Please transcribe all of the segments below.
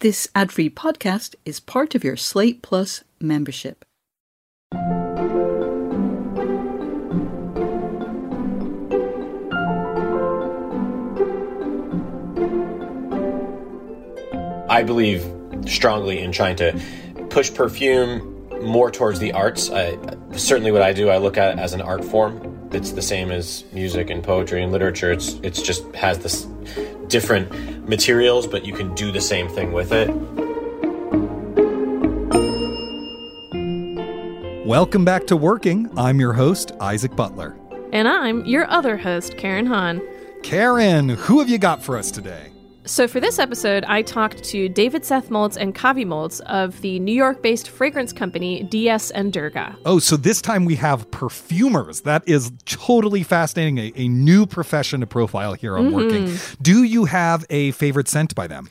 This ad-free podcast is part of your Slate Plus membership. I believe strongly in trying to push Perfume more towards the arts. Certainly what I do, I look at it as an art form. It's the same as music and poetry and literature. It's just has this different materials, but you can do the same thing with it. Welcome back to Working. I'm your host, Isaac Butler. And I'm your other host, Karen Han. Karen, who have you got for us today? So for this episode, I talked to David Seth Moltz and Kavi Moltz of the New York-based fragrance company DS and Durga. Oh, so this time we have perfumers. That is totally fascinating. A new profession to profile here on Working. Do you have a favorite scent by them?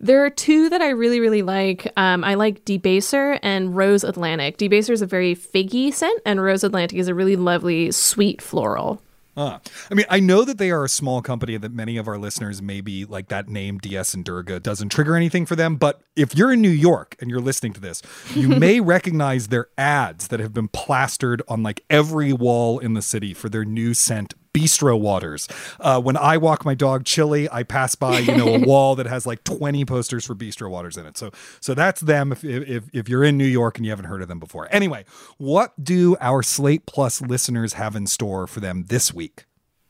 There are two that I really, really like. I like Debaser and Rose Atlantic. Debaser is a very figgy scent, and Rose Atlantic is a really lovely, sweet floral. I mean, I know that they are a small company that many of our listeners maybe like that name DS and Durga doesn't trigger anything for them. But if you're in New York and you're listening to this, you may recognize their ads that have been plastered on like every wall in the city for their new scent, Bistro Waters. When I walk my dog Chili, I pass by, you know, a wall that has like 20 posters for Bistro Waters in it. So that's them if you're in New York and you haven't heard of them before. Anyway, what do our Slate Plus listeners have in store for them this week?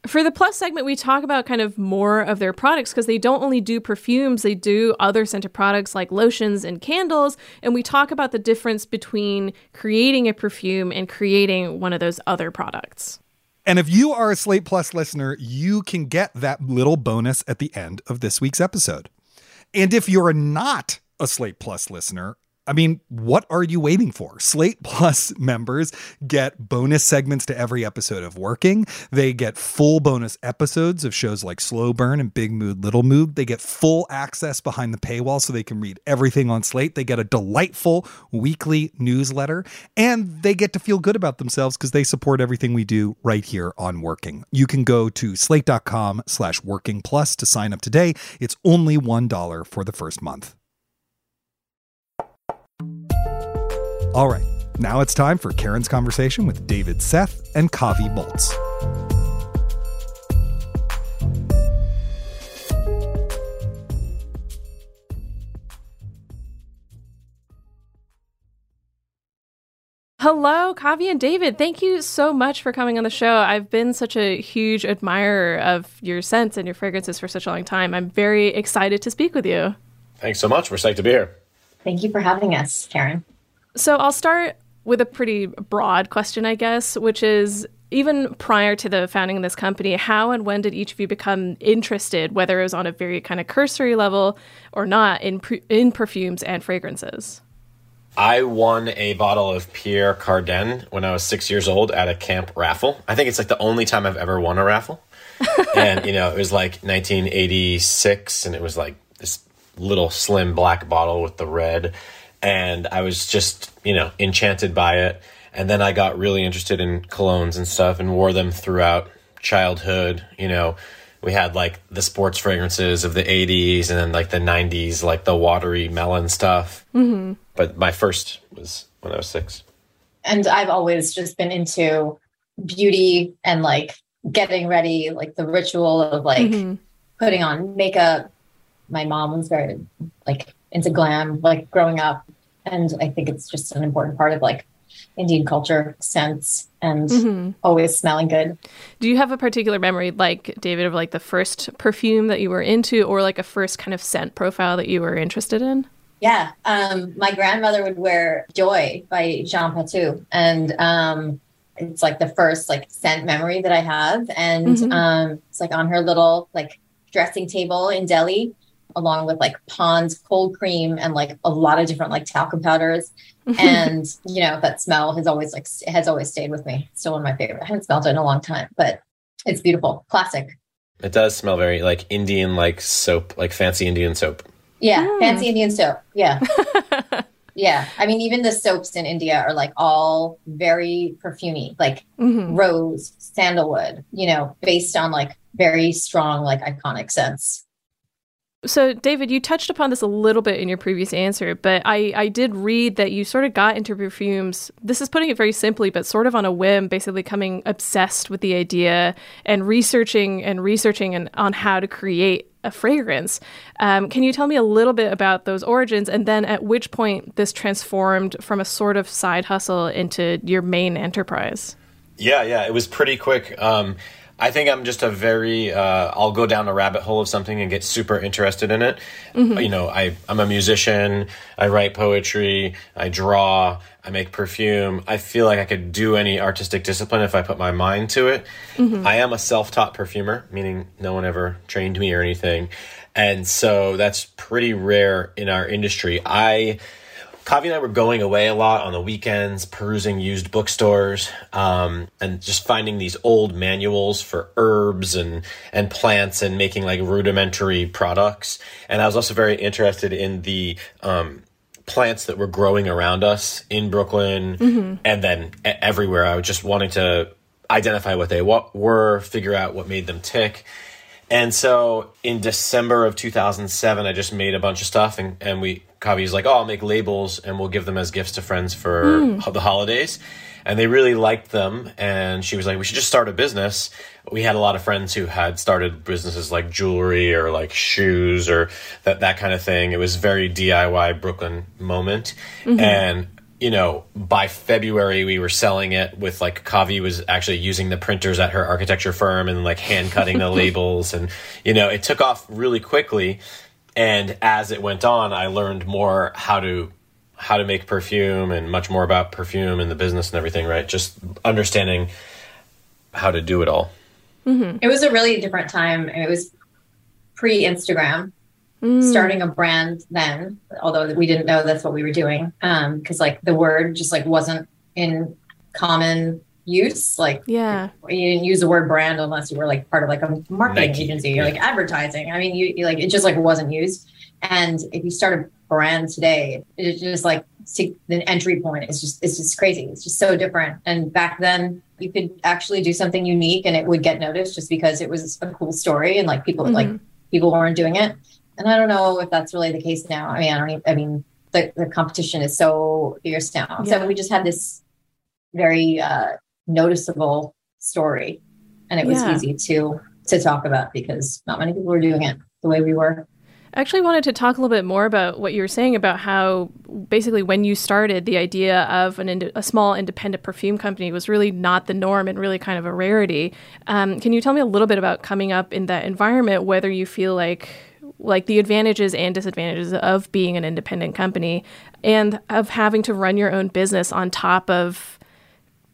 For the Plus segment, we talk about kind of more of their products because they don't only do perfumes, they do other scented products like lotions and candles. And we talk about the difference between creating a perfume and creating one of those other products. And if you are a Slate Plus listener, you can get that little bonus at the end of this week's episode. And if you're not a Slate Plus listener, I mean, what are you waiting for? Slate Plus members get bonus segments to every episode of Working. They get full bonus episodes of shows like Slow Burn and Big Mood, Little Mood. They get full access behind the paywall so they can read everything on Slate. They get a delightful weekly newsletter, and they get to feel good about themselves because they support everything we do right here on Working. You can go to slate.com/workingplus to sign up today. It's only $1 for the first month. All right, now it's time for Karen's conversation with David Seth and Kavi Moltz. Hello, Kavi and David. Thank you so much for coming on the show. I've been such a huge admirer of your scents and your fragrances for such a long time. I'm very excited to speak with you. Thanks so much. We're psyched to be here. Thank you for having us, Karen. So I'll start with a pretty broad question, I guess, which is even prior to the founding of this company, how and when did each of you become interested, whether it was on a very kind of cursory level or not, in perfumes and fragrances? I won a bottle of Pierre Cardin when I was 6 years old at a camp raffle. I think it's like the only time I've ever won a raffle. And, you know, it was like 1986 and it was like this little slim black bottle with the red. And I was just, you know, enchanted by it. And then I got really interested in colognes and stuff and wore them throughout childhood. You know, we had like the sports fragrances of the 80s and then like the 90s, like the watery melon stuff. Mm-hmm. But my first was when I was 6. And I've always just been into beauty and like getting ready, like the ritual of like putting on makeup. My mom was very like into glam, like growing up. And I think it's just an important part of like Indian culture, scents, and always smelling good. Do you have a particular memory, like David, of like the first perfume that you were into or like a first kind of scent profile that you were interested in? Yeah. My grandmother would wear Joy by Jean Patou. And it's like the first like scent memory that I have. And it's like on her little like dressing table in Delhi, along with like Pond's cold cream and like a lot of different like talcum powders. And, you know, that smell has always stayed with me. Still one of my favorite. I haven't smelled it in a long time, but it's beautiful. Classic. It does smell very like Indian, like soap, like fancy Indian soap. Yeah. Fancy Indian soap. Yeah. Yeah. I mean, even the soaps in India are like all very perfumey, like rose, sandalwood, you know, based on like very strong, like iconic scents. So, David, you touched upon this a little bit in your previous answer, but I did read that you sort of got into perfumes, this is putting it very simply, but sort of on a whim, basically coming obsessed with the idea and researching on how to create a fragrance. Can you tell me a little bit about those origins and then at which point this transformed from a sort of side hustle into your main enterprise? Yeah, it was pretty quick. I think I'm just a very, I'll go down a rabbit hole of something and get super interested in it. Mm-hmm. You know, I'm a musician, I write poetry, I draw, I make perfume. I feel like I could do any artistic discipline if I put my mind to it. Mm-hmm. I am a self-taught perfumer, meaning no one ever trained me or anything. And so that's pretty rare in our industry. Kavi and I were going away a lot on the weekends, perusing used bookstores, and just finding these old manuals for herbs and plants and making like rudimentary products. And I was also very interested in the plants that were growing around us in Brooklyn mm-hmm. and then everywhere. I was just wanting to identify what they were, figure out what made them tick. And so in December of 2007, I just made a bunch of stuff and Kavi's like, oh, I'll make labels and we'll give them as gifts to friends for the holidays. And they really liked them. And she was like, we should just start a business. We had a lot of friends who had started businesses like jewelry or like shoes or that kind of thing. It was very DIY Brooklyn moment. Mm-hmm. And, you know, by February, we were selling it with like Kavi was actually using the printers at her architecture firm and like hand cutting the labels. And, you know, it took off really quickly. And as it went on, I learned more how to make perfume and much more about perfume and the business and everything, right? Just understanding how to do it all. Mm-hmm. It was a really different time. It was pre-Instagram, starting a brand then, although we didn't know that's what we were doing. Because like the word just like wasn't in common use. Like you didn't use the word brand unless you were like part of like a marketing agency or like advertising. I mean, you like, it just like wasn't used. And if you start a brand today, it's just like the entry point is just, it's just crazy. It's just so different. And back then you could actually do something unique and it would get noticed just because it was a cool story. And like people weren't doing it. And I don't know if that's really the case now. I mean, the competition is so fierce now. Yeah. So we just had this very, noticeable story, and it was easy to talk about because not many people were doing it the way we were. I actually wanted to talk a little bit more about what you were saying about how basically when you started, the idea of a small independent perfume company was really not the norm and really kind of a rarity. Can you tell me a little bit about coming up in that environment, whether you feel like the advantages and disadvantages of being an independent company and of having to run your own business on top of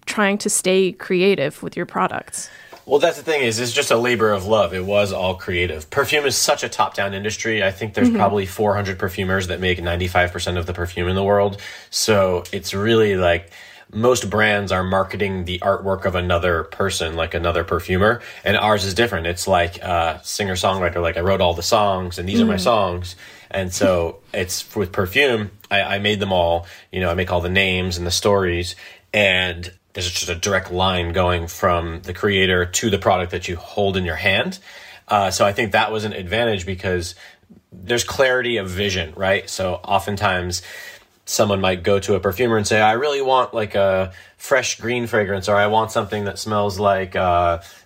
trying to stay creative with your products? Well, that's the thing is, it's just a labor of love. It was all creative. Perfume is such a top-down industry. I think there's probably 400 perfumers that make 95% of the perfume in the world. So it's really like most brands are marketing the artwork of another person, like another perfumer. And ours is different. It's like a singer-songwriter, like I wrote all the songs and these are my songs. And so it's with perfume, I made them all. You know, I make all the names and the stories. And there's just a direct line going from the creator to the product that you hold in your hand. So I think that was an advantage because there's clarity of vision, right? So oftentimes someone might go to a perfumer and say, I really want like a fresh green fragrance, or I want something that smells like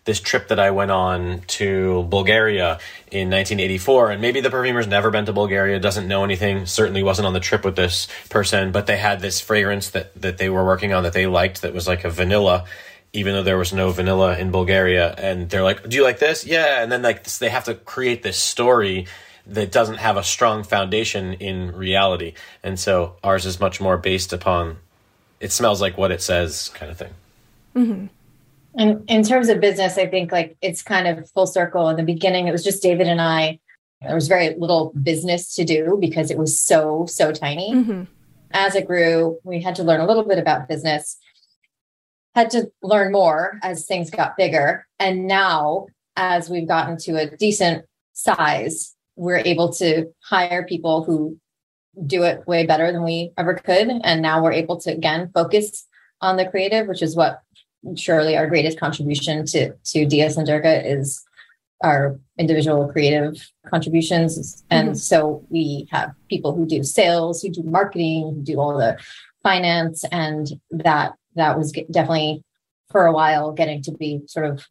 this trip that I went on to Bulgaria in 1984. And maybe the perfumer's never been to Bulgaria, doesn't know anything, certainly wasn't on the trip with this person, but they had this fragrance that they were working on that they liked that was like a vanilla, even though there was no vanilla in Bulgaria. And they're like, do you like this? Yeah. And then like they have to create this story that doesn't have a strong foundation in reality. And so ours is much more based upon it smells like what it says kind of thing. Mm-hmm. And in terms of business, I think like it's kind of full circle. In the beginning, it was just David and I. There was very little business to do because it was so, so tiny. Mm-hmm. As it grew, we had to learn a little bit about business, had to learn more as things got bigger. And now, as we've gotten to a decent size, we're able to hire people who do it way better than we ever could. And now we're able to, again, focus on the creative, which is what surely our greatest contribution to DS and Durga is our individual creative contributions. And so we have people who do sales, who do marketing, who do all the finance. And that was definitely for a while getting to be sort of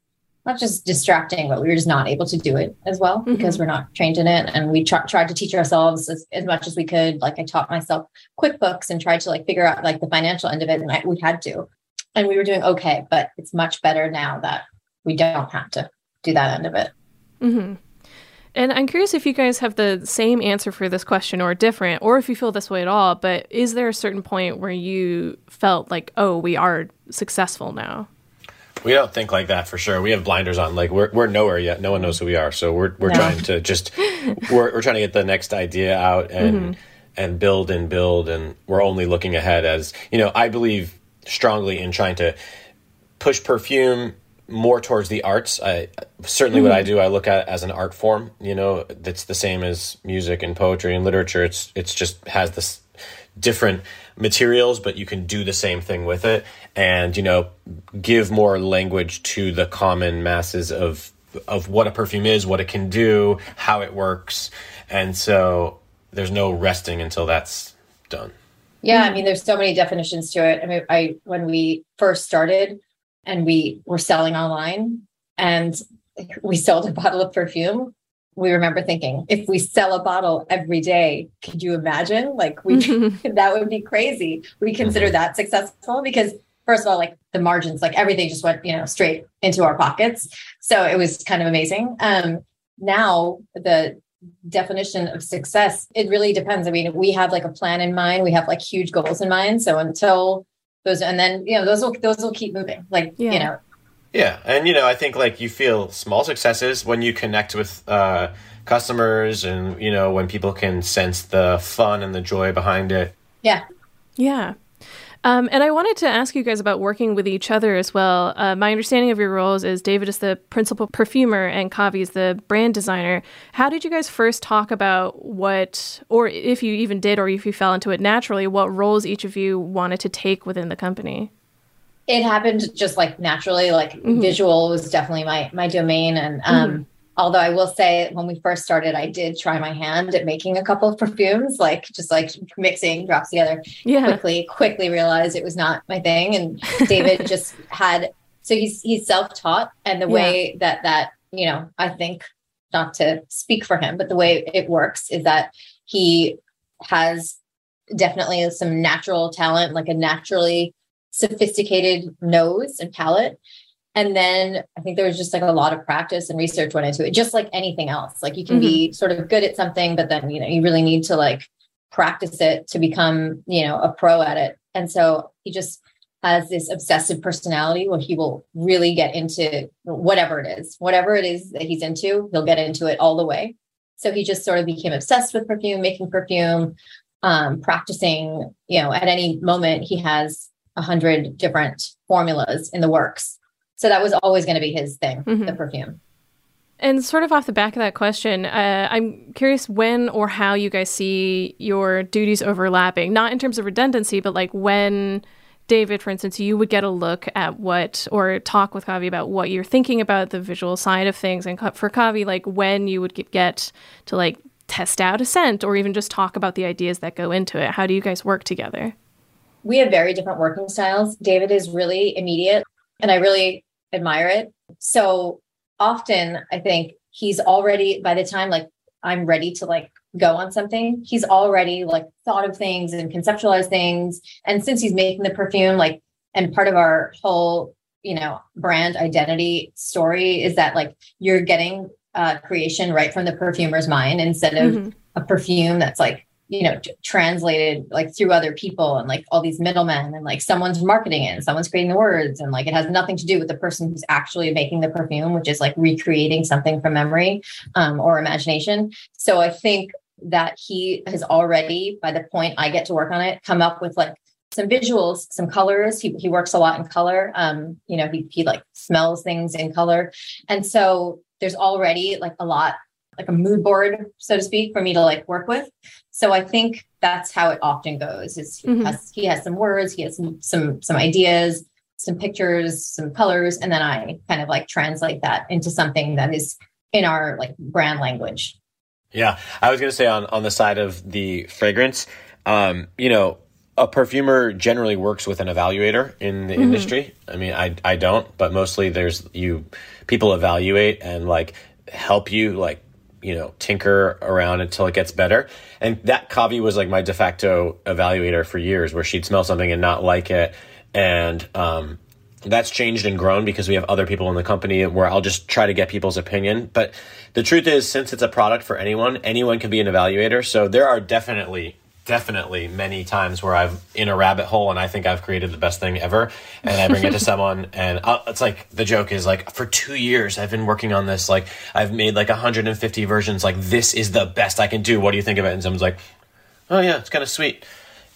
not just distracting, but we were just not able to do it as well because we're not trained in it. And we tried to teach ourselves as much as we could. Like I taught myself QuickBooks and tried to like figure out like the financial end of it. And we had to, and we were doing okay, but it's much better now that we don't have to do that end of it. Mm-hmm. And I'm curious if you guys have the same answer for this question or different, or if you feel this way at all, but is there a certain point where you felt like, oh, we are successful now? We don't think like that for sure. We have blinders on. Like we're nowhere yet. No one knows who we are. So we're trying to just, we're trying to get the next idea out and build and build. And we're only looking ahead as, you know, I believe strongly in trying to push Perfume more towards the arts. What I do, I look at it as an art form, you know, that's the same as music and poetry and literature. It's just has this different materials, but you can do the same thing with it and, you know, give more language to the common masses of what a perfume is, what it can do, how it works. And so there's no resting until that's done. Yeah. I mean, there's so many definitions to it. I mean, when we first started and we were selling online and we sold a bottle of perfume, we remember thinking, if we sell a bottle every day, could you imagine? Like that would be crazy. We consider that successful because first of all, like the margins, like everything just went, you know, straight into our pockets. So it was kind of amazing. Now the definition of success, it really depends. I mean, we have like a plan in mind. We have like huge goals in mind. So until those, and then, you know, those will keep moving. Like, you know, yeah. And, you know, I think like you feel small successes when you connect with customers and, you know, when people can sense the fun and the joy behind it. Yeah. Yeah. And I wanted to ask you guys about working with each other as well. My understanding of your roles is David is the principal perfumer and Kavi is the brand designer. How did you guys first talk about what, or if you even did, or if you fell into it naturally, what roles each of you wanted to take within the company? It happened just like naturally, like visual was definitely my domain. And although I will say when we first started, I did try my hand at making a couple of perfumes, like just like mixing drops together. Yeah. Quickly realized it was not my thing. And David just had, so he's self-taught, and the way that, you know, I think not to speak for him, but the way it works is that he has definitely some natural talent, like a naturally sophisticated nose and palate. And then I think there was just like a lot of practice and research went into it, just like anything else. Like you can be sort of good at something, but then, you know, you really need to like practice it to become, you know, a pro at it. And so he just has this obsessive personality where he will really get into whatever it is that he's into, he'll get into it all the way. So he just sort of became obsessed with perfume, making perfume, practicing, you know, at any moment he has 100 different formulas in the works. So that was always going to be his thing, the perfume. And sort of off the back of that question, I'm curious when or how you guys see your duties overlapping, not in terms of redundancy, but like when David, for instance, you would get a look at what, or talk with Kavi about what you're thinking about the visual side of things. And for Kavi, like when you would get to like test out a scent or even just talk about the ideas that go into it. How do you guys work together? We have very different working styles. David is really immediate and I really admire it. So often I think he's already, by the time like I'm ready to like go on something, he's already like thought of things and conceptualized things. And since he's making the perfume, like, and part of our whole, you know, brand identity story is that like you're getting creation right from the perfumer's mind instead of a perfume that's like, you know, translated like through other people and like all these middlemen and like someone's marketing it and someone's creating the words. And like, it has nothing to do with the person who's actually making the perfume, which is like recreating something from memory or imagination. So I think that he has already, by the point I get to work on it, come up with like some visuals, some colors. He works a lot in color. You know, he like smells things in color. And so there's already like a lot, like a mood board, so to speak, for me to like work with. So I think that's how it often goes is he has some words, he has some ideas, some pictures, some colors, and then I kind of like translate that into something that is in our like brand language. Yeah. I was going to say on the side of the fragrance, you know, a perfumer generally works with an evaluator in the mm-hmm. industry. I mean, I don't, but mostly there's people evaluate and like help you like, you know, tinker around until it gets better. And that Kavi was like my de facto evaluator for years, where she'd smell something and not like it. And, that's changed and grown because we have other people in the company where I'll just try to get people's opinion. But the truth is, since it's a product for anyone, anyone can be an evaluator. So there are definitely many times where I'm in a rabbit hole and I think I've created the best thing ever. And I bring it to someone and it's like, the joke is like, for 2 years, I've been working on this. Like I've made like 150 versions. Like this is the best I can do. What do you think of it? And someone's like, oh yeah, it's kind of sweet.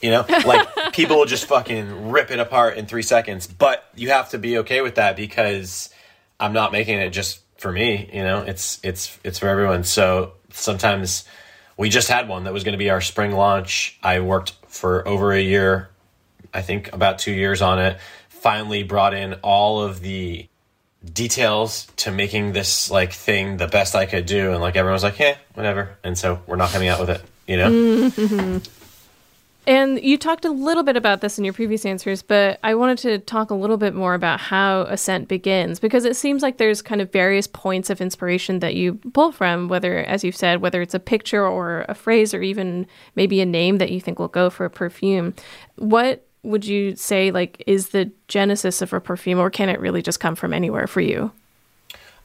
You know, like people will just fucking rip it apart in 3 seconds, but you have to be okay with that because I'm not making it just for me, you know, it's for everyone. So sometimes we just had one that was going to be our spring launch. I worked for over a year, I think about 2 years on it, finally brought in all of the details to making this like thing the best I could do. And like, everyone's like, yeah, whatever. And so we're not coming out with it, you know? Mm-hmm. And you talked a little bit about this in your previous answers, but I wanted to talk a little bit more about how a scent begins, because it seems like there's kind of various points of inspiration that you pull from, whether, as you've said, whether it's a picture or a phrase or even maybe a name that you think will go for a perfume. What would you say, like, is the genesis of a perfume, or can it really just come from anywhere for you?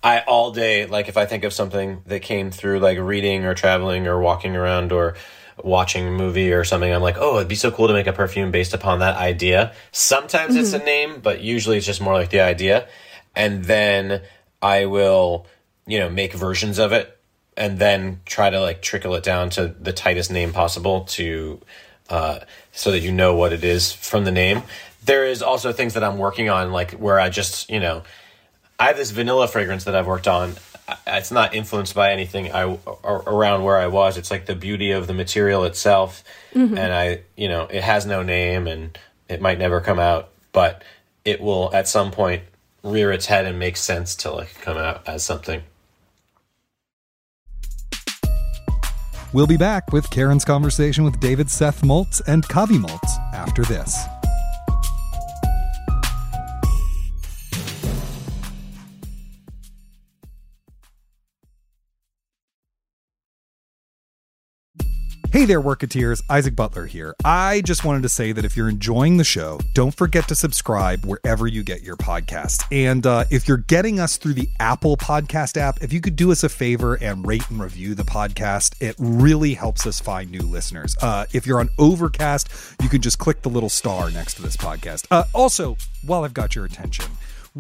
I all day, like, if I think of something that came through, like, reading or traveling or walking around or watching a movie or something, I'm like, oh, it'd be so cool to make a perfume based upon that idea. Sometimes mm-hmm. it's a name, but usually it's just more like the idea. And then I will, you know, make versions of it and then try to like trickle it down to the tightest name possible to, so that you know what it is from the name. There is also things that I'm working on, like where I just, you know, I have this vanilla fragrance that I've worked on. It's not influenced by anything around where I was. It's like the beauty of the material itself. Mm-hmm. And I, you know, it has no name and it might never come out, but it will at some point rear its head and make sense to like come out as something. We'll be back with Karen's conversation with David Seth Moltz and Kavi Moltz after this. Hey there, Worketeers. Isaac Butler here. I just wanted to say that if you're enjoying the show, don't forget to subscribe wherever you get your podcasts. And if you're getting us through the Apple Podcast app, if you could do us a favor and rate and review the podcast, it really helps us find new listeners. If you're on Overcast, you can just click the little star next to this podcast. Also, while I've got your attention,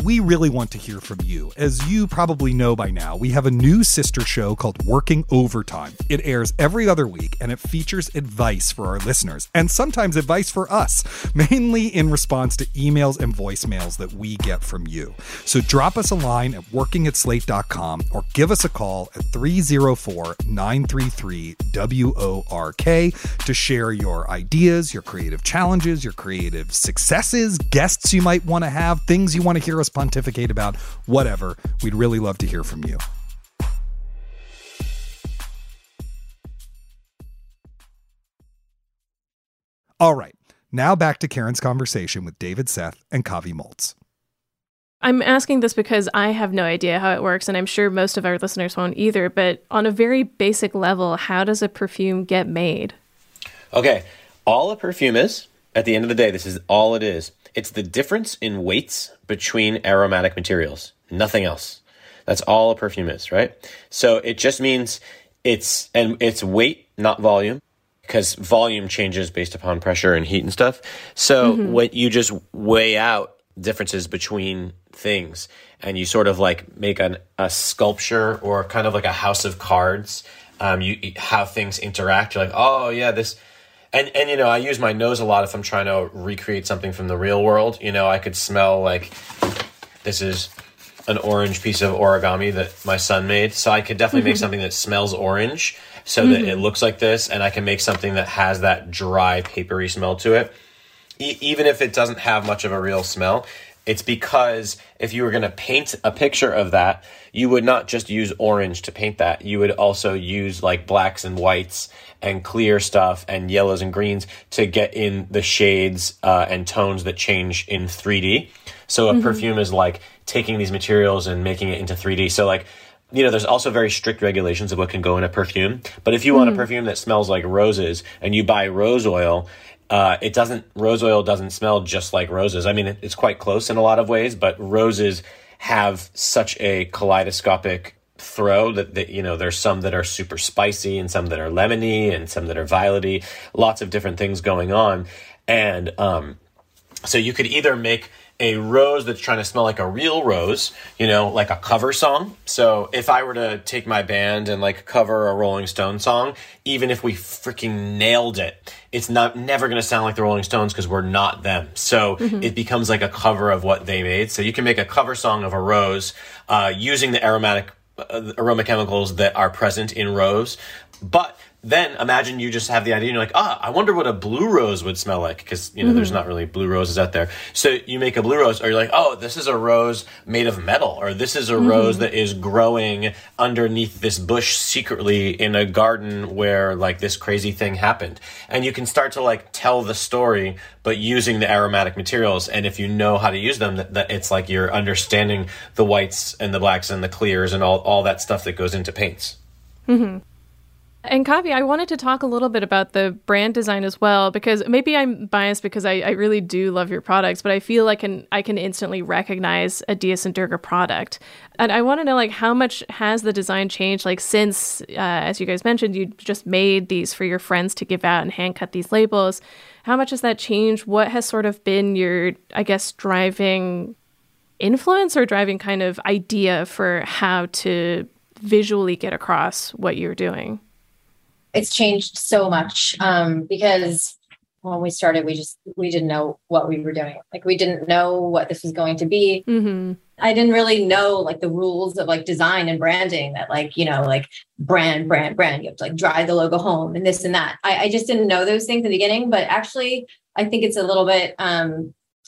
we really want to hear from you. As you probably know by now, we have a new sister show called Working Overtime. It airs every other week, and it features advice for our listeners, and sometimes advice for us, mainly in response to emails and voicemails that we get from you. So drop us a line at working@slate.com or give us a call at 304-933-WORK to share your ideas, your creative challenges, your creative successes, guests you might want to have, things you want to hear us pontificate about, whatever. We'd really love to hear from you. All right, now back to Karen's conversation with David Seth and Kavi Moltz. I'm asking this because I have no idea how it works, and I'm sure most of our listeners won't either, but on a very basic level, how does a perfume get made? Okay, all a perfume is, at the end of the day, this is all it is. It's the difference in weights between aromatic materials, nothing else. That's all a perfume is, right? So it just means it's weight, not volume, because volume changes based upon pressure and heat and stuff. So mm-hmm. what you just weigh out differences between things, and you sort of like make a sculpture or kind of like a house of cards. You how things interact. You're like, oh yeah, this. And you know, I use my nose a lot if I'm trying to recreate something from the real world. You know, I could smell like this is an orange piece of origami that my son made. So I could definitely mm-hmm. make something that smells orange so mm-hmm. that it looks like this. And I can make something that has that dry, papery smell to it, even if it doesn't have much of a real smell. It's because if you were going to paint a picture of that, you would not just use orange to paint that. You would also use like blacks and whites and clear stuff and yellows and greens to get in the shades and tones that change in 3D. So a perfume is like taking these materials and making it into 3D. So like, you know, there's also very strict regulations of what can go in a perfume. But if you want a perfume that smells like roses and you buy rose oil, rose oil doesn't smell just like roses. I mean, it's quite close in a lot of ways, but roses have such a kaleidoscopic throw that you know, there's some that are super spicy and some that are lemony and some that are violety, lots of different things going on. And so you could either make a rose that's trying to smell like a real rose, you know, like a cover song. So if I were to take my band and like cover a Rolling Stone song, even if we freaking nailed it, it's never going to sound like the Rolling Stones because we're not them. So it becomes like a cover of what they made. So you can make a cover song of a rose using the aroma chemicals that are present in rose. But then imagine you just have the idea and you're like, I wonder what a blue rose would smell like, because, you know, there's not really blue roses out there. So you make a blue rose, or you're like, this is a rose made of metal, or this is a rose that is growing underneath this bush secretly in a garden where like this crazy thing happened. And you can start to like tell the story, but using the aromatic materials. And if you know how to use them, that it's like you're understanding the whites and the blacks and the clears and all that stuff that goes into paints. Mm-hmm. And Kavi, I wanted to talk a little bit about the brand design as well, because maybe I'm biased because I really do love your products, but I feel like I can instantly recognize a DS and Durga product. And I want to know, like, how much has the design changed, like, since, as you guys mentioned, you just made these for your friends to give out and hand cut these labels. How much has that changed? What has sort of been your, I guess, driving influence or driving kind of idea for how to visually get across what you're doing? It's changed so much because when we started, we didn't know what we were doing. Like, we didn't know what this was going to be. Mm-hmm. I didn't really know like the rules of like design and branding that like, you know, like brand, you have to like drive the logo home and this and that. I just didn't know those things in the beginning, but actually I think it's a little bit,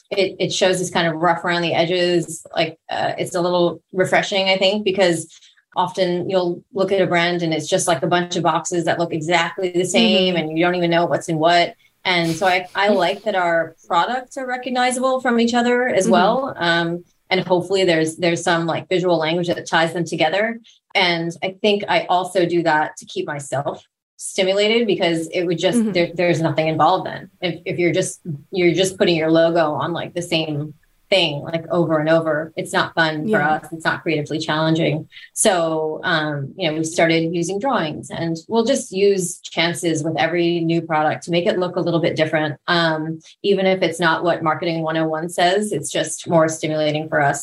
it shows this kind of rough around the edges. Like it's a little refreshing, I think, because often you'll look at a brand and it's just like a bunch of boxes that look exactly the same and you don't even know what's in what. And so I like that our products are recognizable from each other as well. And hopefully there's some like visual language that ties them together. And I think I also do that to keep myself stimulated, because it would just, there's nothing involved then. If you're just putting your logo on like the same thing like over and over, it's not fun for us. It's not creatively challenging. So, you know, we started using drawings, and we'll just use chances with every new product to make it look a little bit different. Even if it's not what marketing 101 says, it's just more stimulating for us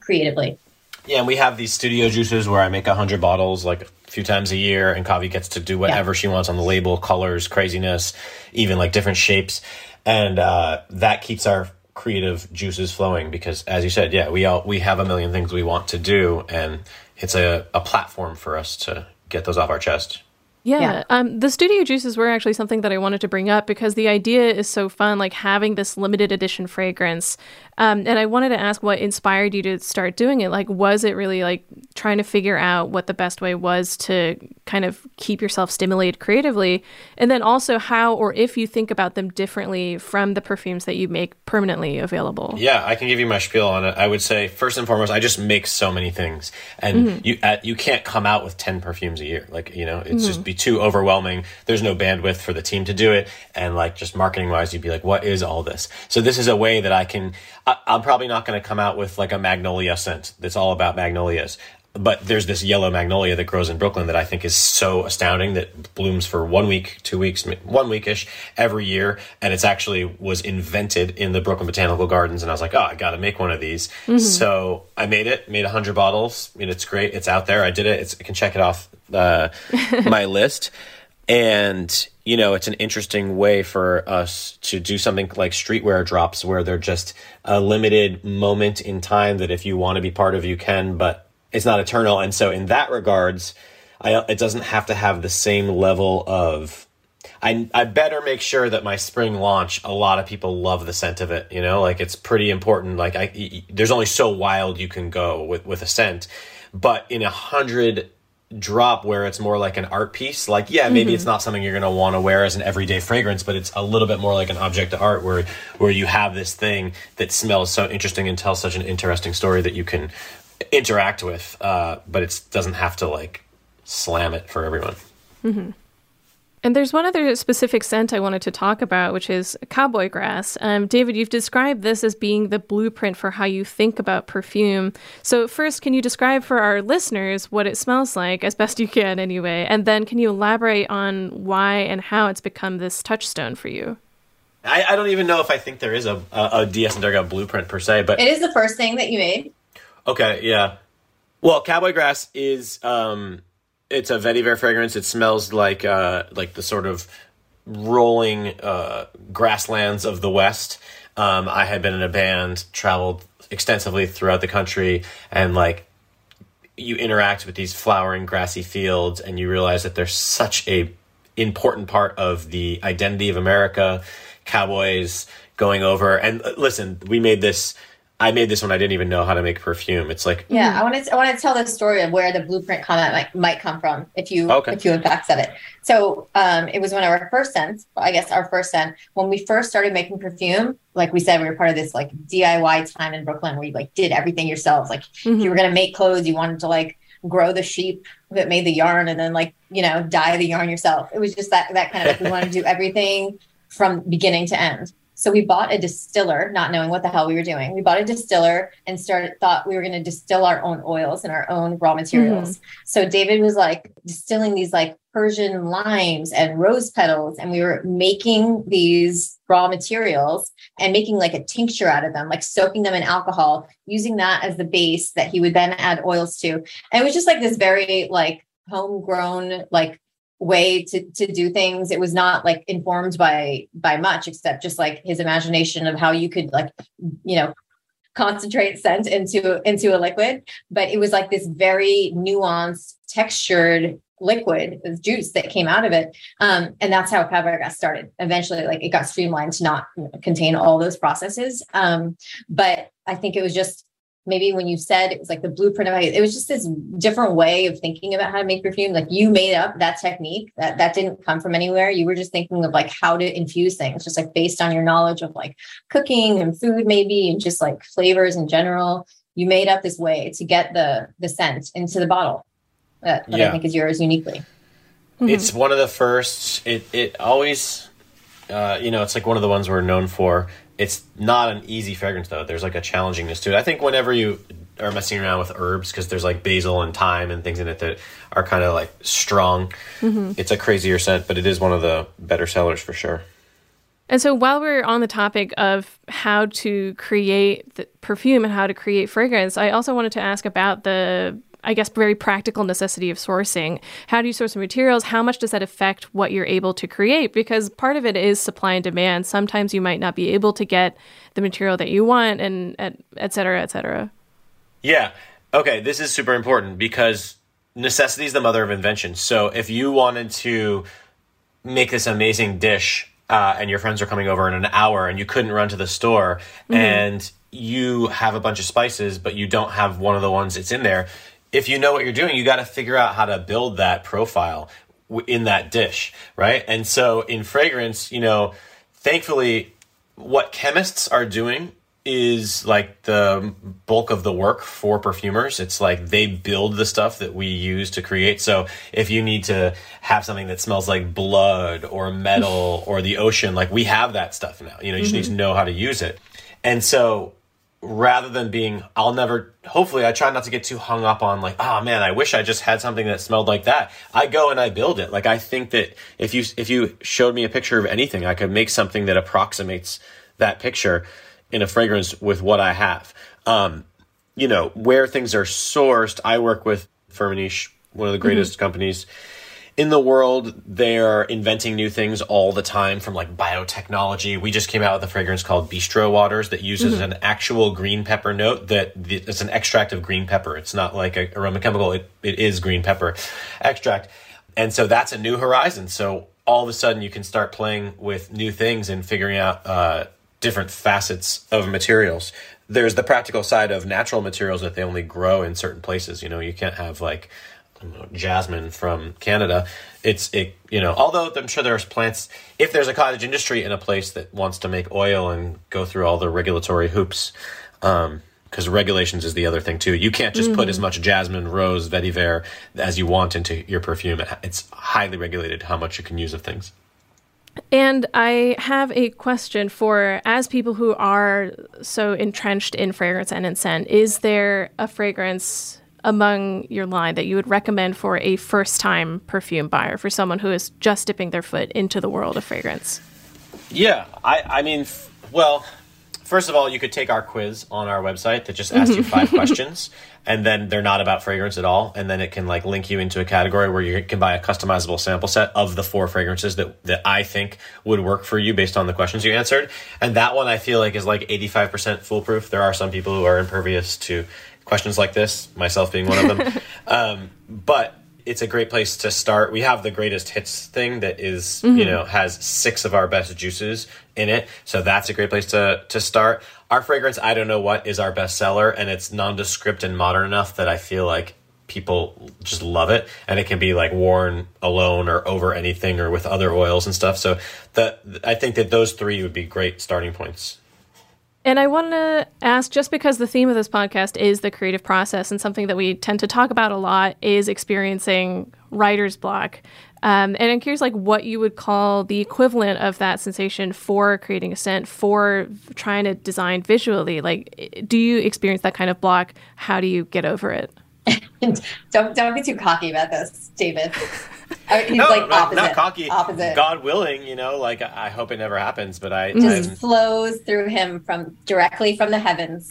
creatively. Yeah. And we have these studio juices where I make 100 bottles, like a few times a year, and Kavi gets to do whatever she wants on the label, colors, craziness, even like different shapes. And, that keeps our creative juices flowing, because as you said, we have a million things we want to do, and it's a platform for us to get those off our chest. The studio juices were actually something that I wanted to bring up, because the idea is so fun, like having this limited edition fragrance. And I wanted to ask what inspired you to start doing it. Like, was it really like trying to figure out what the best way was to kind of keep yourself stimulated creatively? And then also how, or if you think about them differently from the perfumes that you make permanently available. Yeah, I can give you my spiel on it. I would say, first and foremost, I just make so many things, and you can't come out with 10 perfumes a year. Like, you know, it's just be too overwhelming. There's no bandwidth for the team to do it, and like just marketing wise you'd be like, what is all this? So this is a way that I'm probably not going to come out with like a magnolia scent that's all about magnolias, but there's this yellow magnolia that grows in Brooklyn that I think is so astounding, that blooms for 1 week, 2 weeks, 1 week-ish every year. And it's actually was invented in the Brooklyn Botanical Gardens. And I was like, I got to make one of these. So I made 100 bottles. I mean, it's great. It's out there. I did it. I can check it off my list. And, you know, it's an interesting way for us to do something like streetwear drops, where they're just a limited moment in time that if you want to be part of, you can, but it's not eternal. And so in that regards, it doesn't have to have the same level of I better make sure that my spring launch, a lot of people love the scent of it, you know, like it's pretty important. Like there's only so wild you can go with a scent, but in 100 drop where it's more like an art piece, like, yeah, maybe it's not something you're going to want to wear as an everyday fragrance, but it's a little bit more like an object of art where you have this thing that smells so interesting and tells such an interesting story that you can interact with, but it doesn't have to like slam it for everyone. Mm-hmm. And there's one other specific scent I wanted to talk about, which is cowboy grass. David, you've described this as being the blueprint for how you think about perfume. So first, can you describe for our listeners what it smells like, as best you can anyway? And then can you elaborate on why and how it's become this touchstone for you? I don't even know if I think there is a DS and Durga blueprint per se, but... It is the first thing that you made. Okay, yeah. Well, cowboy grass is... It's a vetiver fragrance. It smells like the sort of rolling grasslands of the West. I had been in a band, traveled extensively throughout the country, and like you interact with these flowering grassy fields, and you realize that they're such a important part of the identity of America. Cowboys going over, and listen, we made this. I made this when I didn't even know how to make perfume. It's like, yeah, I want to tell the story of where the blueprint comment might come from if you in fact said it. So it was one of our first scents, I guess our first scent, when we first started making perfume. Like we said, we were part of this like DIY time in Brooklyn where you like did everything yourself. Like if you were going to make clothes, you wanted to like grow the sheep that made the yarn and then like, you know, dye the yarn yourself. It was just that kind of like we wanted to do everything from beginning to end. So we bought a distiller, not knowing what the hell we were doing. We bought a distiller and thought we were going to distill our own oils and our own raw materials. So David was like distilling these like Persian limes and rose petals. And we were making these raw materials and making like a tincture out of them, like soaking them in alcohol, using that as the base that he would then add oils to. And it was just like this very like homegrown, like way to do things. It was not like informed by much except just like his imagination of how you could like, you know, concentrate scent into a liquid. But it was like this very nuanced, textured liquid, this juice that came out of it. And that's how cowboy grass started. Eventually, like it got streamlined to not contain all those processes. But I think it was just maybe when you said it was like the blueprint of how it was just this different way of thinking about how to make perfume. Like you made up that technique that didn't come from anywhere. You were just thinking of like how to infuse things, just like based on your knowledge of like cooking and food maybe, and just like flavors in general. You made up this way to get the scent into the bottle that I think is yours uniquely. It's one of the first, it always, you know, it's like one of the ones we're known for. It's not an easy fragrance, though. There's, like, a challengingness to it. I think whenever you are messing around with herbs, because there's, like, basil and thyme and things in it that are kind of, like, strong, it's a crazier scent, but it is one of the better sellers for sure. And so while we're on the topic of how to create the perfume and how to create fragrance, I also wanted to ask about the, I guess, very practical necessity of sourcing. How do you source the materials? How much does that affect what you're able to create? Because part of it is supply and demand. Sometimes you might not be able to get the material that you want, and et cetera, et cetera. Yeah. Okay. This is super important because necessity is the mother of invention. So if you wanted to make this amazing dish and your friends are coming over in an hour and you couldn't run to the store and you have a bunch of spices, but you don't have one of the ones that's in there, if you know what you're doing, you got to figure out how to build that profile in that dish, right? And so in fragrance, you know, thankfully, what chemists are doing is like the bulk of the work for perfumers. It's like they build the stuff that we use to create. So if you need to have something that smells like blood or metal or the ocean, like we have that stuff now. You know, you just need to know how to use it. And so rather than being, hopefully I try not to get too hung up on like, oh man, I wish I just had something that smelled like that. I go and I build it. Like, I think that if you showed me a picture of anything, I could make something that approximates that picture in a fragrance with what I have. You know, where things are sourced, I work with Firmenich, one of the greatest companies in the world. They're inventing new things all the time, from like biotechnology. We just came out with a fragrance called Bistro Waters that uses an actual green pepper note it's an extract of green pepper. It's not like an aroma chemical. It is green pepper extract. And so that's a new horizon. So all of a sudden you can start playing with new things and figuring out different facets of materials. There's the practical side of natural materials that they only grow in certain places. You know, you can't have like jasmine from Canada. Although I'm sure there's plants, if there's a cottage industry in a place that wants to make oil and go through all the regulatory hoops, because regulations is the other thing too. You can't just put as much jasmine, rose, vetiver as you want into your perfume. It's highly regulated how much you can use of things. And I have a question for, as people who are so entrenched in fragrance and in scent, is there a fragrance among your line that you would recommend for a first-time perfume buyer, for someone who is just dipping their foot into the world of fragrance? Yeah, I mean, first of all, you could take our quiz on our website that just asks you 5 questions, and then they're not about fragrance at all, and then it can like link you into a category where you can buy a customizable sample set of the 4 fragrances that I think would work for you based on the questions you answered. And that one I feel like is like 85% foolproof. There are some people who are impervious to questions like this, myself being one of them. But it's a great place to start. We have the greatest hits thing that is, has 6 of our best juices in it. So that's a great place to start. Our fragrance, I Don't Know What, is our bestseller, and it's nondescript and modern enough that I feel like people just love it. And it can be like worn alone or over anything or with other oils and stuff. So I think that those 3 would be great starting points. And I want to ask, just because the theme of this podcast is the creative process, and something that we tend to talk about a lot is experiencing writer's block. And I'm curious, like, what you would call the equivalent of that sensation for creating a scent, for trying to design visually. Like, do you experience that kind of block? How do you get over it? Don't be too cocky about this, David. Not cocky. Opposite. God willing, I hope it never happens, but it flows through him directly from the heavens.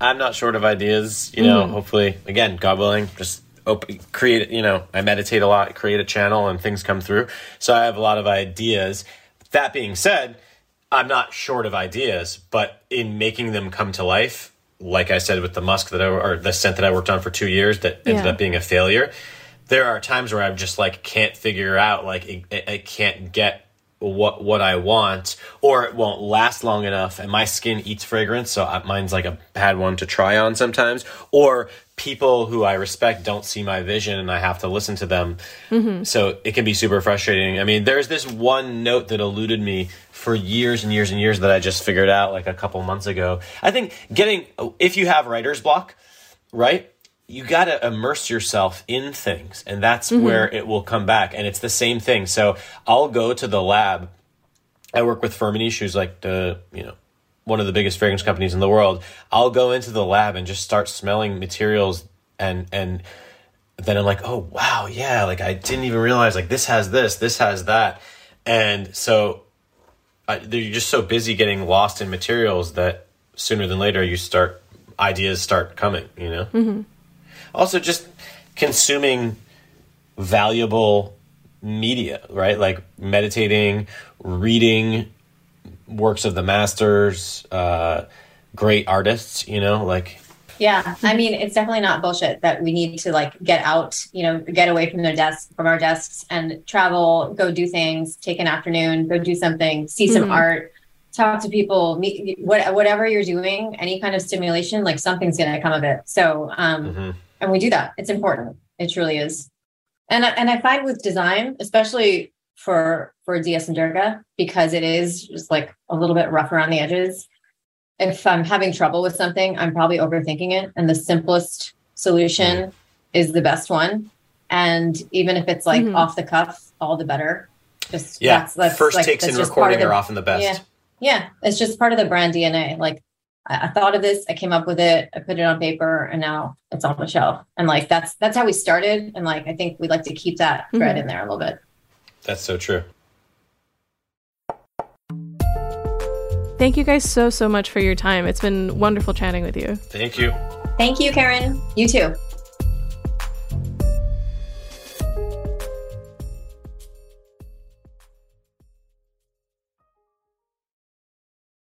I'm not short of ideas, hopefully, again, God willing, just create, I meditate a lot, create a channel, and things come through. So I have a lot of ideas. That being said, I'm not short of ideas, but in making them come to life, like I said, with the musk or the scent that I worked on for 2 years that ended up being a failure, there are times where I'm just like, can't figure out, like I can't get what I want, or it won't last long enough. And my skin eats fragrance. So mine's like a bad one to try on sometimes, or people who I respect don't see my vision and I have to listen to them. Mm-hmm. So it can be super frustrating. I mean, there's this one note that eluded me for years and years and years that I just figured out like a couple months ago. I think if you have writer's block, right, you got to immerse yourself in things, and that's where it will come back. And it's the same thing. So I'll go to the lab. I work with Firmenich, who's like the, one of the biggest fragrance companies in the world. I'll go into the lab and just start smelling materials, and then I'm like, oh wow, yeah, like I didn't even realize like this has this, this has that. And so you're just so busy getting lost in materials that sooner than later ideas start coming, Mm-hmm. Also just consuming valuable media, right? Like meditating, reading works of the masters, great artists, Yeah. I mean, it's definitely not bullshit that we need to like get out, get away from our desks and travel, go do things, take an afternoon, go do something, see some art, talk to people, meet, whatever you're doing, any kind of stimulation, like something's going to come of it. So, and we do that. It's important. It truly is. And I find with design, especially for DS and Durga, because it is just like a little bit rough around the edges. If I'm having trouble with something, I'm probably overthinking it. And the simplest solution is the best one. And even if it's like off the cuff, all the better. Just that's first like, takes in recording are often the best. Yeah. It's just part of the brand DNA. Like I thought of this, I came up with it, I put it on paper, and now it's on the shelf. And like, that's how we started. And like, I think we'd like to keep that thread in there a little bit. That's so true. Thank you guys so, so much for your time. It's been wonderful chatting with you. Thank you. Thank you, Karen. You too.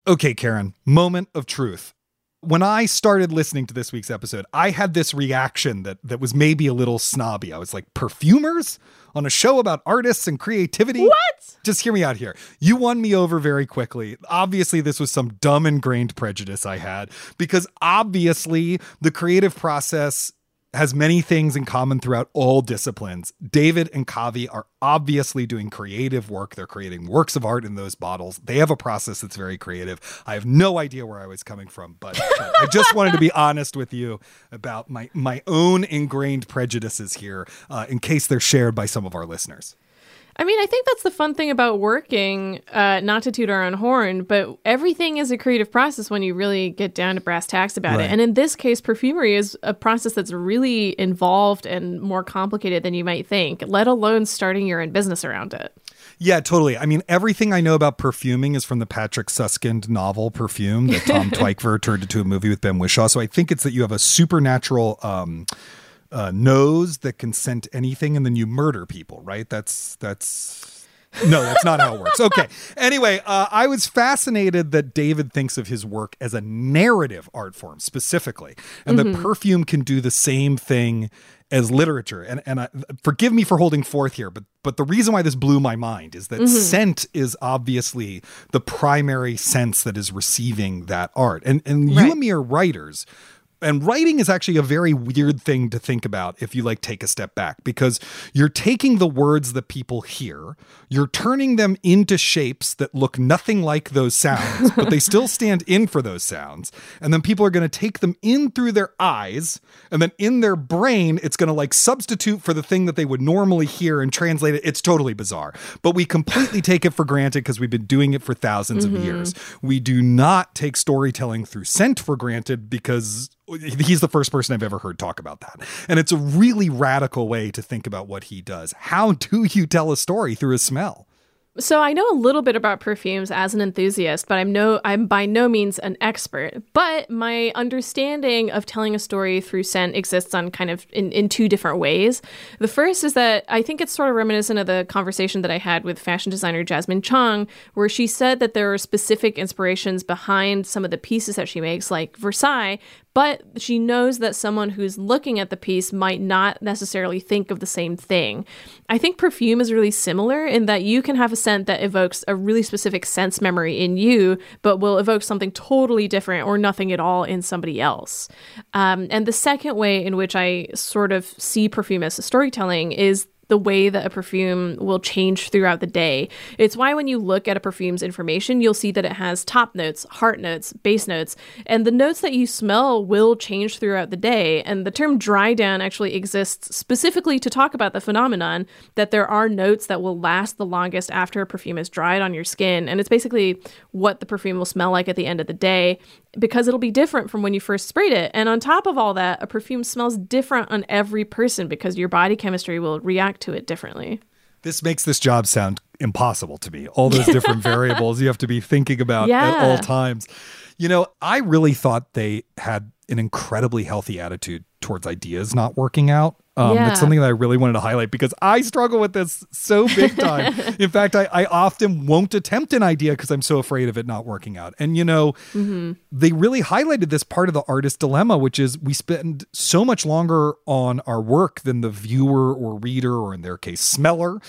Okay, Karen, moment of truth. When I started listening to this week's episode, I had this reaction that was maybe a little snobby. I was like, perfumers on a show about artists and creativity? What? Just hear me out here. You won me over very quickly. Obviously, this was some dumb ingrained prejudice I had, because obviously the creative process has many things in common throughout all disciplines. David and Kavi are obviously doing creative work. They're creating works of art in those bottles. They have a process that's very creative. I have no idea where I was coming from, but I just wanted to be honest with you about my own ingrained prejudices here, in case they're shared by some of our listeners. I mean, I think that's the fun thing about working, not to toot our own horn, but everything is a creative process when you really get down to brass tacks about it. And in this case, perfumery is a process that's really involved and more complicated than you might think, let alone starting your own business around it. Yeah, totally. I mean, everything I know about perfuming is from the Patrick Suskind novel Perfume that Tom Twyker turned into a movie with Ben Whishaw. So I think it's that you have a supernatural... nose that can scent anything, and then you murder people, right? That's not how it works. Okay. Anyway, I was fascinated that David thinks of his work as a narrative art form specifically, and that perfume can do the same thing as literature. And forgive me for holding forth here, but the reason why this blew my mind is that scent is obviously the primary sense that is receiving that art. And you and me are writers. And writing is actually a very weird thing to think about if you take a step back, because you're taking the words that people hear, you're turning them into shapes that look nothing like those sounds, but they still stand in for those sounds. And then people are going to take them in through their eyes, and then in their brain, it's going to substitute for the thing that they would normally hear and translate it. It's totally bizarre, but we completely take it for granted because we've been doing it for thousands of years. We do not take storytelling through scent for granted, because he's the first person I've ever heard talk about that. And it's a really radical way to think about what he does. How do you tell a story through a smell? So I know a little bit about perfumes as an enthusiast, but I'm by no means an expert. But my understanding of telling a story through scent exists on kind of in two different ways. The first is that I think it's sort of reminiscent of the conversation that I had with fashion designer Jasmine Chung, where she said that there are specific inspirations behind some of the pieces that she makes, like Versailles, but she knows that someone who's looking at the piece might not necessarily think of the same thing. I think perfume is really similar in that you can have a scent that evokes a really specific sense memory in you, but will evoke something totally different or nothing at all in somebody else. And the second way in which I sort of see perfume as storytelling is the way that a perfume will change throughout the day. It's why when you look at a perfume's information, you'll see that it has top notes, heart notes, base notes, and the notes that you smell will change throughout the day. And the term dry down actually exists specifically to talk about the phenomenon that there are notes that will last the longest after a perfume is dried on your skin. And it's basically what the perfume will smell like at the end of the day, because it'll be different from when you first sprayed it. And on top of all that, a perfume smells different on every person because your body chemistry will react to it differently. This makes this job sound impossible to me. All those different variables you have to be thinking about at all times. You know, I really thought they had an incredibly healthy attitude towards ideas not working out. It's something that I really wanted to highlight because I struggle with this so big time. In fact, I often won't attempt an idea because I'm so afraid of it not working out. And, they really highlighted this part of the artist dilemma, which is we spend so much longer on our work than the viewer or reader, or in their case, smeller,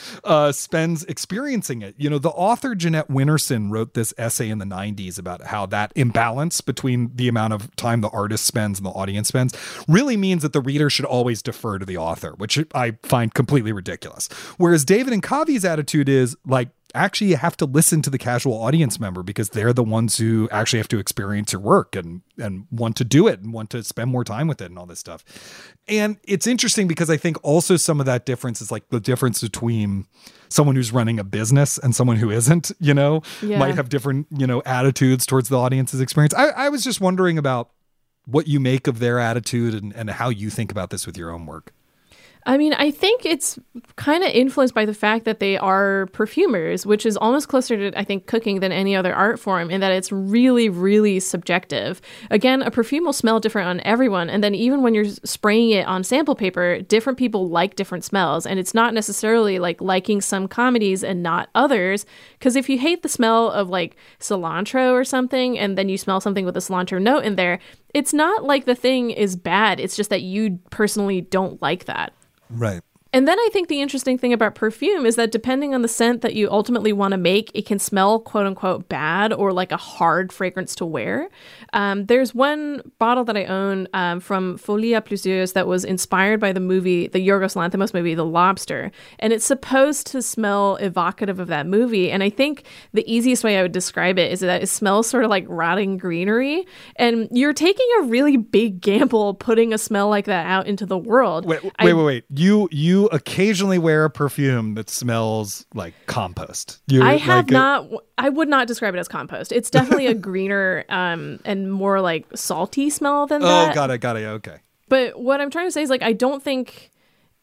spends experiencing it. You know, the author Jeanette Winterson wrote this essay in the 90s about how that imbalance between the amount of time the artist spends and the audience spends really means that the reader should always defer to the author, which I find completely ridiculous. Whereas David and Kavi's attitude is actually you have to listen to the casual audience member because they're the ones who actually have to experience your work and want to do it and want to spend more time with it and all this stuff. And it's interesting because I think also some of that difference is the difference between someone who's running a business and someone who isn't, might have different, attitudes towards the audience's experience. I was just wondering about what you make of their attitude and how you think about this with your own work. I mean, I think it's kind of influenced by the fact that they are perfumers, which is almost closer to, I think, cooking than any other art form, in that it's really, really subjective. Again, a perfume will smell different on everyone. And then even when you're spraying it on sample paper, different people like different smells. And it's not necessarily like liking some comedies and not others. Because if you hate the smell of like cilantro or something, and then you smell something with a cilantro note in there, it's not like the thing is bad. It's just that you personally don't like that. Right. And then I think the interesting thing about perfume is that depending on the scent that you ultimately want to make, it can smell, quote unquote, bad or like a hard fragrance to wear. There's one bottle that I own from Folia Plusieurs that was inspired by the movie, the Yorgos Lanthimos movie, The Lobster. And it's supposed to smell evocative of that movie. And I think the easiest way I would describe it is that it smells sort of like rotting greenery. And you're taking a really big gamble putting a smell like that out into the world. Wait. You occasionally wear a perfume that smells like compost. I would not describe it as compost. It's definitely a greener and more like salty smell than that. Oh, got it. Okay. But what I'm trying to say is, like, I don't think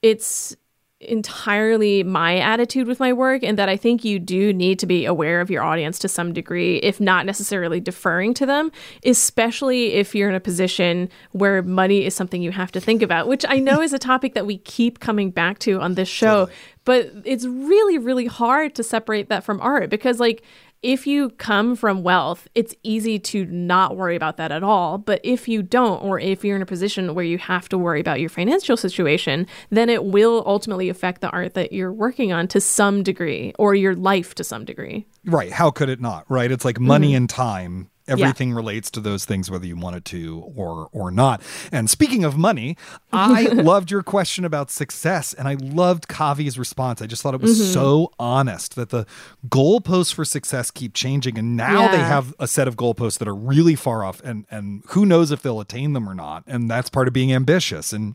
it's entirely my attitude with my work, and that I think you do need to be aware of your audience to some degree, if not necessarily deferring to them, especially if you're in a position where money is something you have to think about, which I know is a topic that we keep coming back to on this show. But it's really, really hard to separate that from art, because like, if you come from wealth, it's easy to not worry about that at all. But if you don't, or if you're in a position where you have to worry about your financial situation, then it will ultimately affect the art that you're working on to some degree, or your life to some degree. Right. How could it not? Right. It's like money and time. Everything relates to those things, whether you wanted to or not. And speaking of money, I loved your question about success, and I loved Kavi's response. I just thought it was so honest that the goalposts for success keep changing, and now they have a set of goalposts that are really far off, and who knows if they'll attain them or not. And that's part of being ambitious. And,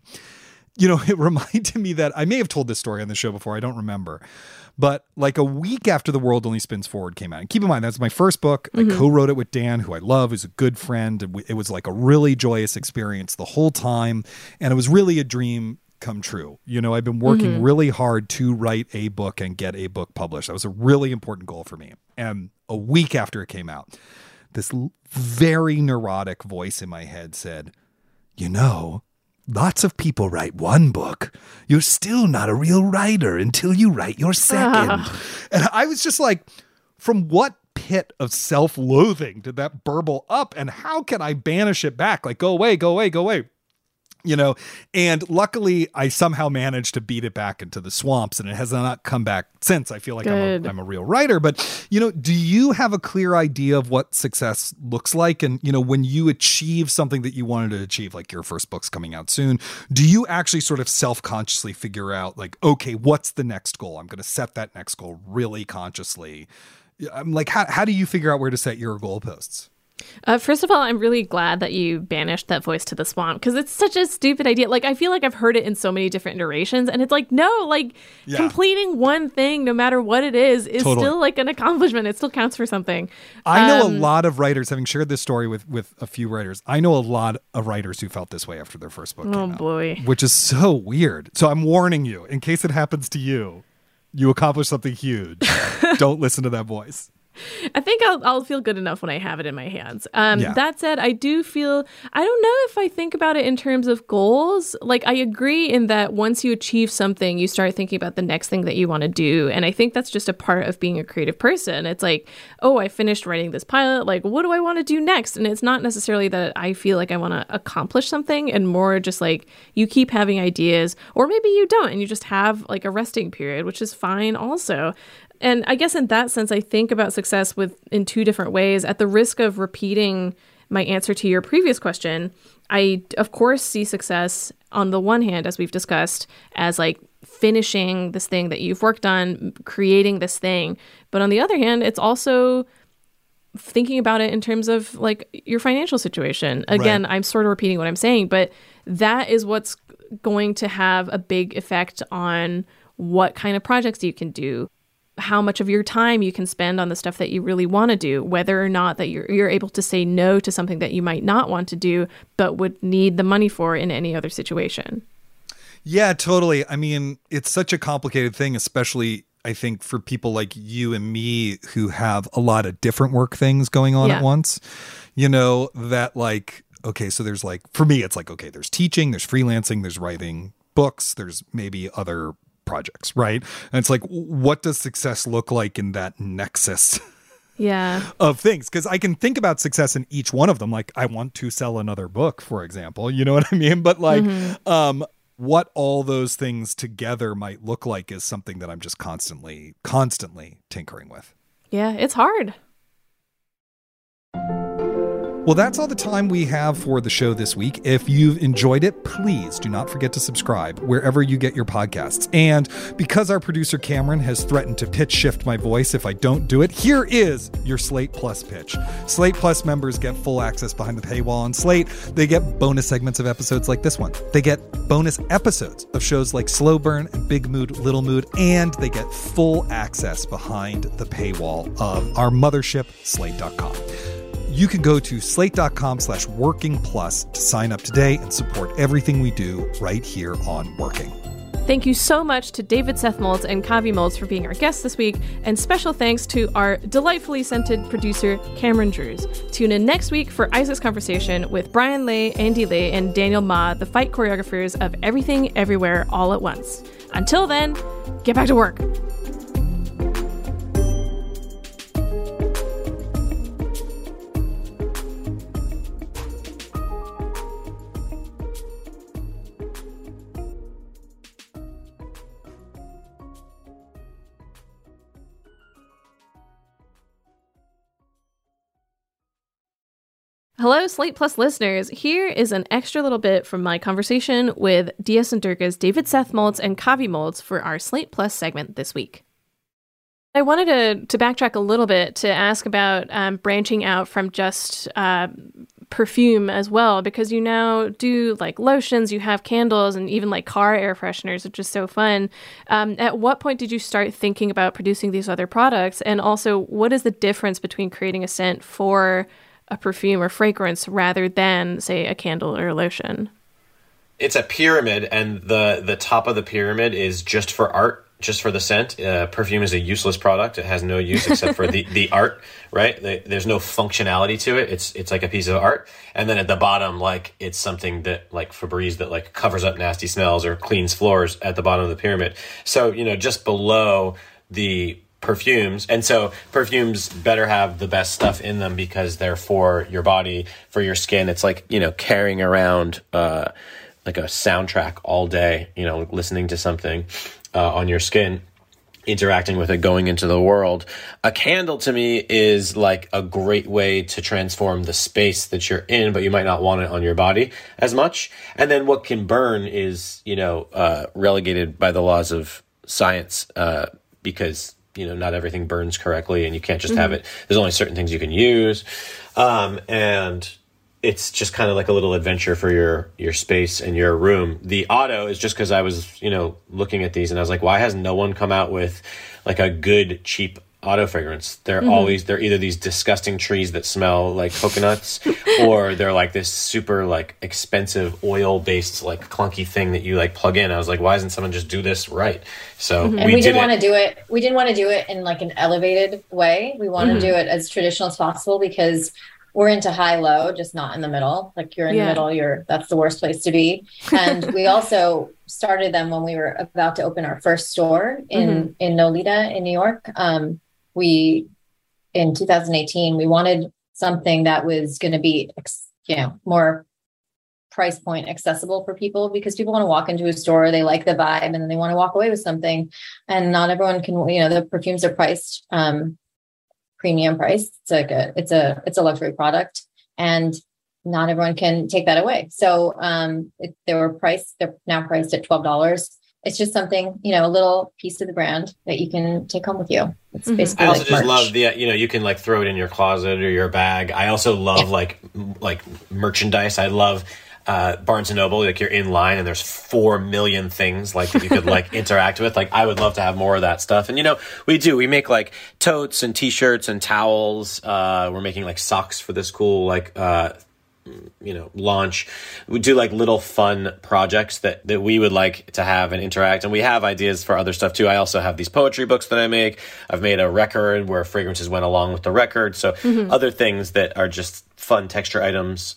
you know, it reminded me that I may have told this story on the show before. I don't remember. But like a week after The World Only Spins Forward came out, and keep in mind, that's my first book. I co-wrote it with Dan, who I love, who's a good friend. And it was like a really joyous experience the whole time. And it was really a dream come true. You know, I've been working really hard to write a book and get a book published. That was a really important goal for me. And a week after it came out, this very neurotic voice in my head said, you know, lots of people write one book. You're still not a real writer until you write your second. And I was just like, from what pit of self-loathing did that burble up? And how can I banish it back? Like, go away. You know, and luckily I somehow managed to beat it back into the swamps, and it has not come back since. I feel like I'm a real writer. But, you know, do you have a clear idea of what success looks like? And, you know, when you achieve something that you wanted to achieve, like your first book's coming out soon, do you actually sort of self-consciously figure out like, okay, what's the next goal? I'm going to set that next goal really consciously. I'm like, how do you figure out where to set your goalposts? First of all, I'm really glad that you banished that voice to the swamp, because it's such a stupid idea. Like, I feel like I've heard it in so many different iterations, and it's like, no, like completing one thing, no matter what it is still like an accomplishment. It still counts for something. I know a lot of writers, having shared this story with a few writers, I know a lot of writers who felt this way after their first book came out, which is so weird. So I'm warning you, in case it happens to you, you accomplish something huge. Don't listen to that voice. I think I'll feel good enough when I have it in my hands. That said, I don't know if I think about it in terms of goals. Like, I agree in that once you achieve something, you start thinking about the next thing that you want to do. And I think that's just a part of being a creative person. It's like, oh, I finished writing this pilot. Like, what do I want to do next? And it's not necessarily that I feel like I want to accomplish something, and more just like you keep having ideas, or maybe you don't, and you just have like a resting period, which is fine also. And I guess in that sense, I think about success in two different ways. At the risk of repeating my answer to your previous question, I, of course, see success on the one hand, as we've discussed, as like finishing this thing that you've worked on, creating this thing. But on the other hand, it's also thinking about it in terms of like your financial situation. Again, right. I'm sort of repeating what I'm saying, but that is what's going to have a big effect on what kind of projects you can do, how much of your time you can spend on the stuff that you really want to do, whether or not that you're able to say no to something that you might not want to do, but would need the money for in any other situation. Yeah, totally. I mean, it's such a complicated thing, especially I think for people like you and me who have a lot of different work things going on at once, you know, that like, okay, so there's like, for me, it's like, okay, there's teaching, there's freelancing, there's writing books, there's maybe other projects, right? And it's like, what does success look like in that nexus? Yeah. Of things, because I can think about success in each one of them. Like, I want to sell another book, for example, you know what I mean? But like, what all those things together might look like is something that I'm just constantly tinkering with. Yeah, it's hard. Well, that's all the time we have for the show this week. If you've enjoyed it, please do not forget to subscribe wherever you get your podcasts. And because our producer Cameron has threatened to pitch shift my voice if I don't do it, here is your Slate Plus pitch. Slate Plus members get full access behind the paywall on Slate. They get bonus segments of episodes like this one. They get bonus episodes of shows like Slow Burn and Big Mood, Little Mood, and they get full access behind the paywall of our mothership, Slate.com. You can go to slate.com/working plus to sign up today and support everything we do right here on Working. Thank you so much to David Seth Moltz and Kavi Moltz for being our guests this week. And special thanks to our delightfully scented producer, Cameron Drews. Tune in next week for Isaac's conversation with Brian Lay, Andy Lay, and Daniel Ma, the fight choreographers of Everything Everywhere All at Once. Until then, get back to work. Hello, Slate Plus listeners. Here is an extra little bit from my conversation with DS and Durga's David Seth Moltz and Kavi Moltz for our Slate Plus segment this week. I wanted to backtrack a little bit to ask about branching out from just perfume as well, because you now do like lotions, you have candles, and even like car air fresheners, which is so fun. At what point did you start thinking about producing these other products? And also, what is the difference between creating a scent for a perfume or fragrance rather than, say, a candle or a lotion? It's a pyramid, and the top of the pyramid is just for art, just for the scent. Perfume is a useless product. It has no use except for the art, right? There's no functionality to it. It's like a piece of art. And then at the bottom, like, it's something that, like Febreze, that like covers up nasty smells or cleans floors at the bottom of the pyramid. So, you know, just below the perfumes. And so perfumes better have the best stuff in them because they're for your body, for your skin. It's like, you know, carrying around like a soundtrack all day, you know, listening to something on your skin, interacting with it, going into the world. A candle to me is like a great way to transform the space that you're in, but you might not want it on your body as much. And then what can burn is, you know, relegated by the laws of science because you know, not everything burns correctly and you can't just have it. There's only certain things you can use. And it's just kind of like a little adventure for your space and your room. The auto is just because I was, you know, looking at these and I was like, why has no one come out with like a good, cheap auto fragrance? They're always, they're either these disgusting trees that smell like coconuts or they're like this super like expensive oil based like clunky thing that you like plug in. I was like, why doesn't someone just do this right? So and we didn't want to do it. We didn't want to do it in like an elevated way. We want to do it as traditional as possible because we're into high low, just not in the middle. Like you're in the middle, that's the worst place to be. And we also started them when we were about to open our first store in Nolita in New York. We, in 2018, we wanted something that was going to be, you know, more price point accessible for people because people want to walk into a store, they like the vibe, and then they want to walk away with something. And not everyone can, you know, the perfumes are priced premium priced. It's like it's a luxury product, and not everyone can take that away. So they're now priced at $12. It's just something, you know, a little piece of the brand that you can take home with you. It's basically I also like just merch. Love the, you know, you can like throw it in your closet or your bag. I also love like merchandise. I love Barnes & Noble. Like you're in line and there's 4 million things like that you could like interact with. Like I would love to have more of that stuff. And, you know, we do. We make like totes and T-shirts and towels. We're making like socks for this cool like launch. We do like little fun projects that we would like to have and interact. And we have ideas for other stuff too. I also have these poetry books that I make. I've made a record where fragrances went along with the record. So other things that are just fun texture items.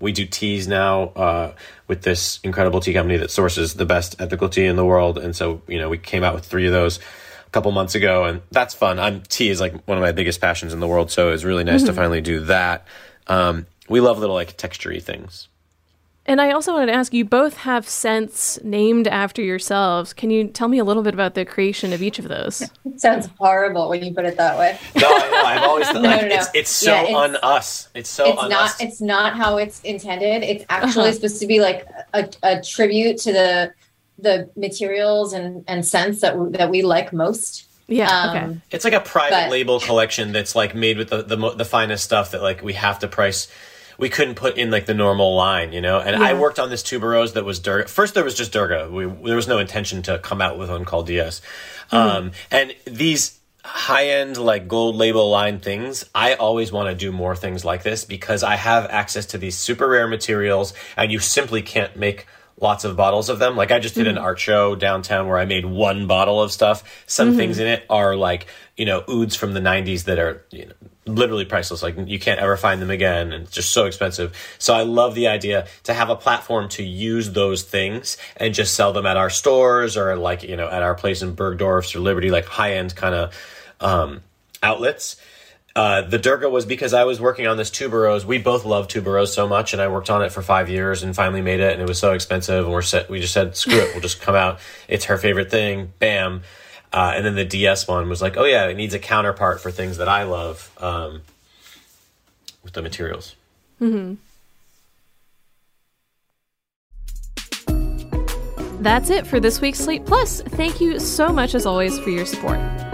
We do teas now with this incredible tea company that sources the best ethical tea in the world. And so, we came out with 3 of those a couple months ago, and that's fun. Tea is like one of my biggest passions in the world. So it's really nice to finally do that. We love little texture-y things. And I also wanted to ask, you both have scents named after yourselves. Can you tell me a little bit about the creation of each of those? It sounds horrible when you put it that way. No, I know. I've always thought it's so on us. It's on us. It's not how it's intended. It's actually supposed to be like a tribute to the materials and scents that we like most. Yeah, okay. It's like a private label collection that's made with the finest stuff that we have to price. We couldn't put in the normal line, And I worked on this tuberose that was Durga. First, there was just Durga. There was no intention to come out with Uncle Diaz. And these high-end gold label line things, I always want to do more things like this because I have access to these super rare materials, and you simply can't make lots of bottles of them. I just did an art show downtown where I made 1 bottle of stuff. Some things in it are ouds from the 90s that are literally priceless. You can't ever find them again, and it's just so expensive. So I love the idea to have a platform to use those things and just sell them at our stores or at our place in Bergdorf's or Liberty, high-end kind of outlets. The Durga was because I was working on this tuberose. We both love tuberose so much, and I worked on it for 5 years and finally made it, and it was so expensive, and we just said, screw it, we'll just come out. It's her favorite thing. Bam. And then the DS one was like, oh yeah, it needs a counterpart for things that I love with the materials. Mm-hmm. That's it for this week's Slate Plus. Thank you so much, as always, for your support.